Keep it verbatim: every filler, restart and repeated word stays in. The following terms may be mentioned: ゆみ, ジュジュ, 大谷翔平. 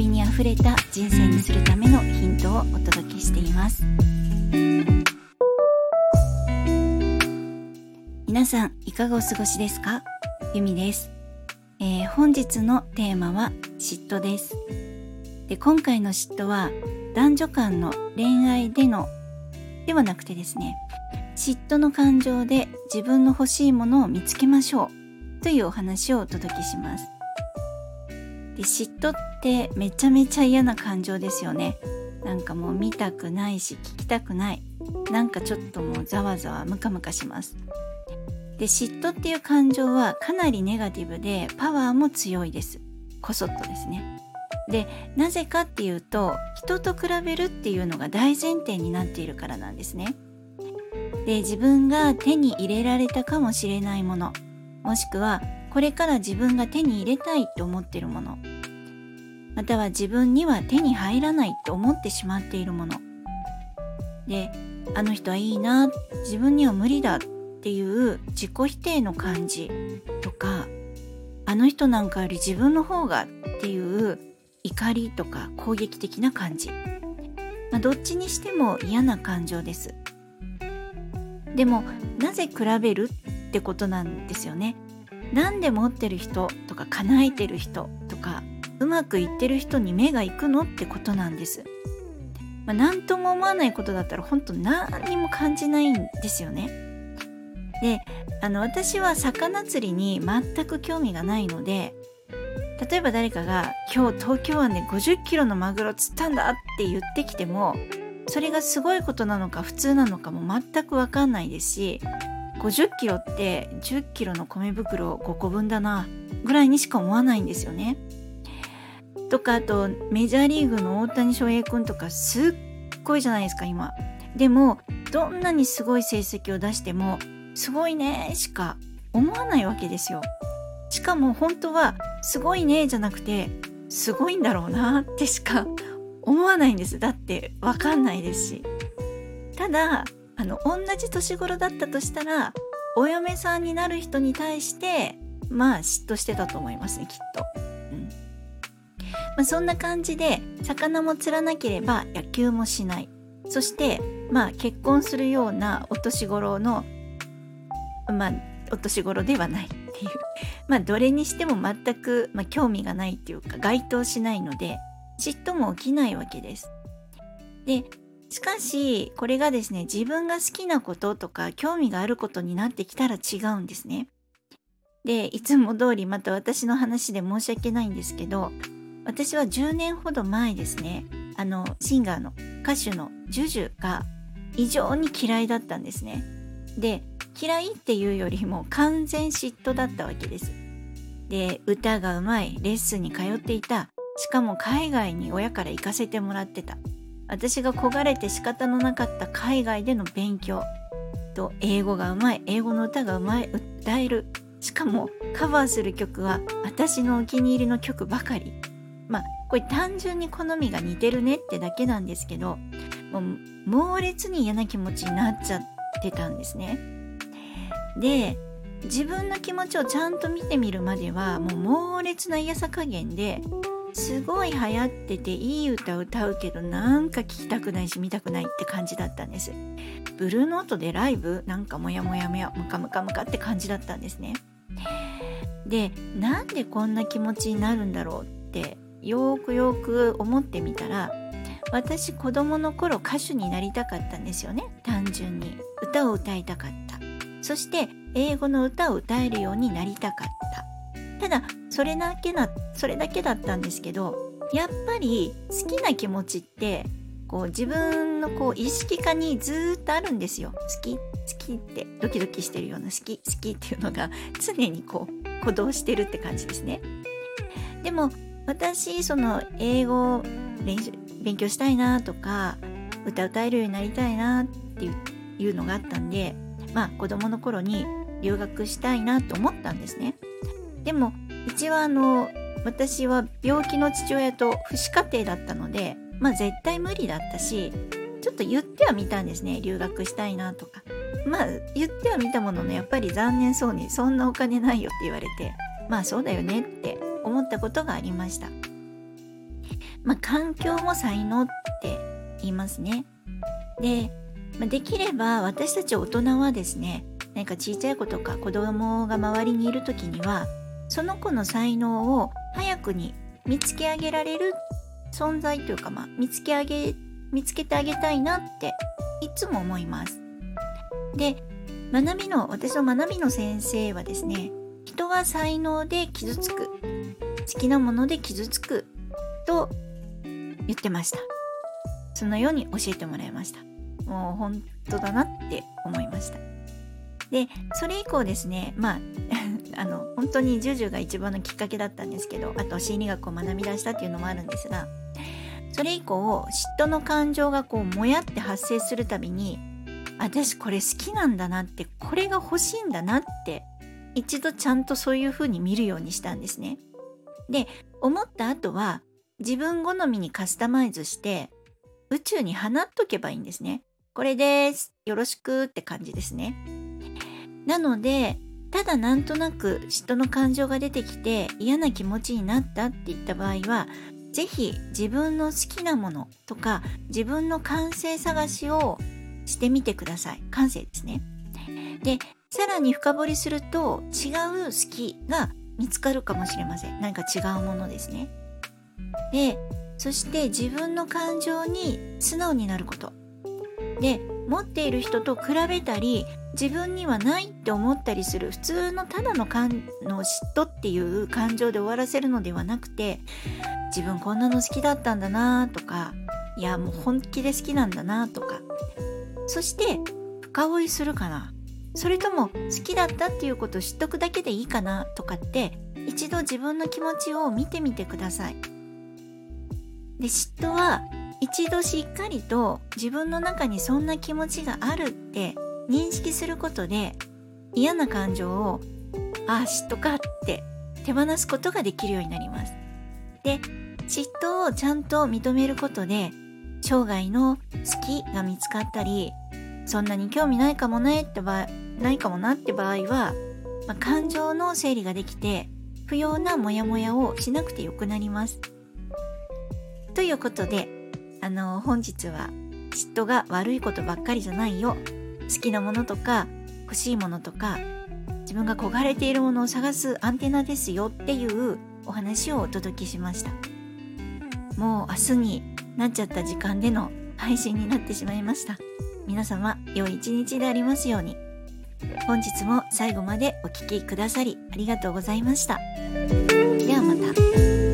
びにあふれた人生にするためのヒントをお届けしています。皆さんいかがお過ごしですか？ゆみです。えー、本日のテーマは嫉妬です。で、今回の嫉妬は男女間の恋愛でのではなくてですね、嫉妬の感情で自分の欲しいものを見つけましょうというお話をお届けします。で、嫉妬ってめちゃめちゃ嫌な感情ですよね。なんかもう見たくないし聞きたくない、なんかちょっともうざわざわムカムカします。で、嫉妬っていう感情はかなりネガティブでパワーも強いです。こそっとですね。で、なぜかっていうと人と比べるっていうのが大前提になっているからなんですね。で、自分が手に入れられたかもしれないもの、もしくはこれから自分が手に入れたいと思っているもの、または自分には手に入らないと思ってしまっているもので、あの人はいいな、自分には無理だっていう自己否定の感じとか、あの人なんかより自分の方がっていう怒りとか攻撃的な感じ、まあ、どっちにしても嫌な感情です。でもなぜ比べるってことなんですよね。なんで持ってる人とか叶えてる人とかうまくいってる人に目が行くのってことなんです。まあ、なんとも思わないことだったら本当何にも感じないんですよね。で、あの私は魚釣りに全く興味がないので、例えば誰かが今日東京湾でごじゅっキロのマグロ釣ったんだって言ってきても、それがすごいことなのか普通なのかも全く分かんないですし、ごじゅっキロってじゅっキロの米袋ごこぶんだなぐらいにしか思わないんですよね。とか、あとメジャーリーグの大谷翔平君とかすっごいじゃないですか今。でもどんなにすごい成績を出してもすごいねしか思わないわけですよ。しかも本当はすごいねじゃなくてすごいんだろうなってしか思わないんです。だってわかんないですし、ただあの同じ年頃だったとしたらお嫁さんになる人に対してまあ嫉妬してたと思いますねきっと、うん。まあ、そんな感じで魚も釣らなければ野球もしない、そしてまあ結婚するようなお年頃のまあお年頃ではないっていうまあどれにしても全く、まあ、興味がないっていうか該当しないので嫉妬も起きないわけです。で、しかしこれがですね、自分が好きなこととか興味があることになってきたら違うんですね。で、いつも通りまた私の話で申し訳ないんですけど、私はじゅうねんほど前ですね、あのシンガーの歌手のジュジュが異常に嫌いだったんですね。で、嫌いっていうよりも完全嫉妬だったわけです。で、歌がうまい、レッスンに通っていた、しかも海外に親から行かせてもらってた、私が焦がれて仕方のなかった海外での勉強と、英語がうまい、英語の歌がうまい、歌える、しかもカバーする曲は私のお気に入りの曲ばかり。まあこれ単純に好みが似てるねってだけなんですけど、もう猛烈に嫌な気持ちになっちゃってたんですね。で、自分の気持ちをちゃんと見てみるまではもう猛烈な嫌さ加減で、すごい流行ってていい歌を歌うけどなんか聴きたくないし見たくないって感じだったんです。ブルーノートでライブ、なんかモヤモヤモヤムカムカムカって感じだったんですね。で、なんでこんな気持ちになるんだろうってよーくよく思ってみたら、私子供の頃歌手になりたかったんですよね。単純に歌を歌いたかった、そして英語の歌を歌えるようになりたかった。ただそれだけな、それだけだったんですけど、やっぱり好きな気持ちってこう自分のこう意識化にずっとあるんですよ。好き好きってドキドキしてるような好き好きっていうのが常にこう鼓動してるって感じですね。でも私その英語を練習勉強したいなとか歌歌えるようになりたいなっていう、いうのがあったんで、まあ子供の頃に留学したいなと思ったんですね。でもうちはあの私は病気の父親と父子家庭だったので、まあ絶対無理だったし、ちょっと言ってはみたんですね、留学したいなとか。まあ言ってはみたものの、やっぱり残念そうにそんなお金ないよって言われて、まあそうだよねって思ったことがありました。まあ、環境も才能って言いますね。で、まあ、できれば私たち大人はですね、何か小さい子とか子供が周りにいる時にはその子の才能を早くに見つけ上げられる存在というか、まあ、見つけ上げ見つけてあげたいなっていつも思います。で、学びの私の学びの先生はですね、人は才能で傷つく、好きなもので傷つくと言ってました。そのように教えてもらいました。もう本当だなって思いました。で、それ以降ですね、まああの本当にジュジュが一番のきっかけだったんですけど、あと心理学を学び出したっていうのもあるんですが、それ以降嫉妬の感情がこうもやって発生するたびに、私これ好きなんだなって、これが欲しいんだなって、一度ちゃんとそういう風に見るようにしたんですね。で、思った後は自分好みにカスタマイズして宇宙に放っとけばいいんですね。これですよろしくって感じですね。なので、ただなんとなく嫉妬の感情が出てきて嫌な気持ちになったっていった場合は、ぜひ自分の好きなものとか自分の感性探しをしてみてください。感性ですね。で、さらに深掘りすると違う好きが見つかるかもしれません。何か違うものですね。で、そして自分の感情に素直になること。で、持っている人と比べたり、自分にはないって思ったりする普通のただの感の嫉妬っていう感情で終わらせるのではなくて、自分こんなの好きだったんだなとか、いやもう本気で好きなんだなとか、そして深追いするかな、それとも好きだったっていうことを知っとくだけでいいかなとかって、一度自分の気持ちを見てみてください。で、嫉妬は一度しっかりと自分の中にそんな気持ちがあるって認識することで、嫌な感情をああ嫉妬かって手放すことができるようになります。で、嫉妬をちゃんと認めることで生涯の好きが見つかったり、そんなに興味ないかもねって場合ないかもなって場合は、まあ、感情の整理ができて不要なモヤモヤをしなくてよくなります。ということで、あの本日は嫉妬が悪いことばっかりじゃないよ、好きなものとか欲しいものとか自分が焦がれているものを探すアンテナですよっていうお話をお届けしました。もう明日になっちゃった時間での配信になってしまいました。皆様良い一日でありますように。本日も最後までお聞きくださりありがとうございました。ではまた。